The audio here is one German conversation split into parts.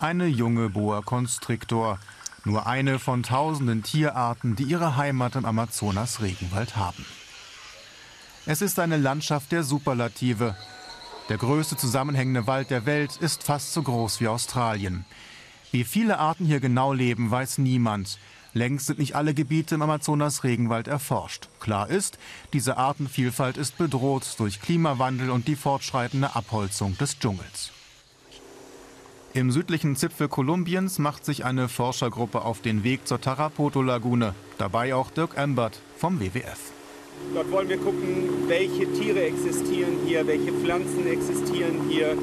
eine junge Boa Constrictor. Nur eine von tausenden Tierarten, die ihre Heimat im Amazonas-Regenwald haben. Es ist eine Landschaft der Superlative. Der größte zusammenhängende Wald der Welt ist fast so groß wie Australien. Wie viele Arten hier genau leben, weiß niemand. Längst sind nicht alle Gebiete im Amazonas-Regenwald erforscht. Klar ist, diese Artenvielfalt ist bedroht durch Klimawandel und die fortschreitende Abholzung des Dschungels. Im südlichen Zipfel Kolumbiens macht sich eine Forschergruppe auf den Weg zur Tarapoto-Lagune. Dabei auch Dirk Embert vom WWF. Dort wollen wir gucken, welche Tiere existieren hier, welche Pflanzen existieren hier.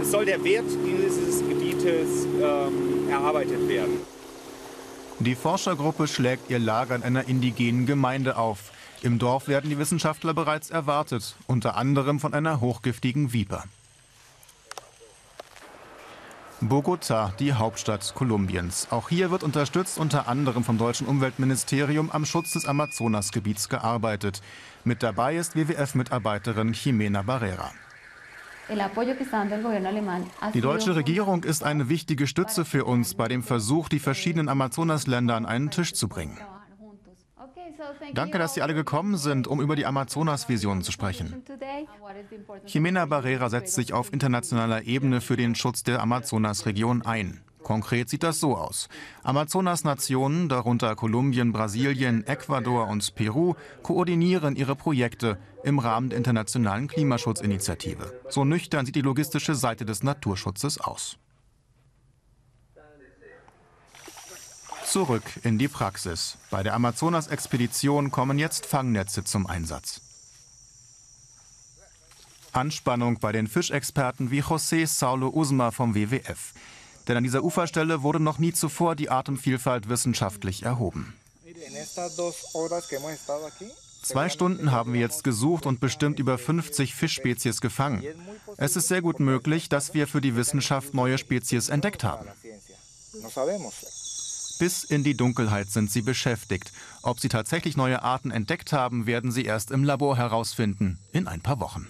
Es soll der Wert dieses Gebietes erarbeitet werden. Die Forschergruppe schlägt ihr Lager in einer indigenen Gemeinde auf. Im Dorf werden die Wissenschaftler bereits erwartet, unter anderem von einer hochgiftigen Viper. Bogotá, die Hauptstadt Kolumbiens. Auch hier wird unterstützt unter anderem vom deutschen Umweltministerium am Schutz des Amazonasgebiets gearbeitet. Mit dabei ist WWF-Mitarbeiterin Ximena Barrera. Die deutsche Regierung ist eine wichtige Stütze für uns bei dem Versuch, die verschiedenen Amazonasländer an einen Tisch zu bringen. Danke, dass Sie alle gekommen sind, um über die Amazonas-Vision zu sprechen. Ximena Barrera setzt sich auf internationaler Ebene für den Schutz der Amazonas-Region ein. Konkret sieht das so aus. Amazonas-Nationen, darunter Kolumbien, Brasilien, Ecuador und Peru, koordinieren ihre Projekte im Rahmen der internationalen Klimaschutzinitiative. So nüchtern sieht die logistische Seite des Naturschutzes aus. Zurück in die Praxis. Bei der Amazonas-Expedition kommen jetzt Fangnetze zum Einsatz. Anspannung bei den Fischexperten wie José Saulo Usma vom WWF. Denn an dieser Uferstelle wurde noch nie zuvor die Artenvielfalt wissenschaftlich erhoben. 2 Stunden haben wir jetzt gesucht und bestimmt über 50 Fischspezies gefangen. Es ist sehr gut möglich, dass wir für die Wissenschaft neue Spezies entdeckt haben. Bis in die Dunkelheit sind sie beschäftigt. Ob sie tatsächlich neue Arten entdeckt haben, werden sie erst im Labor herausfinden, in ein paar Wochen.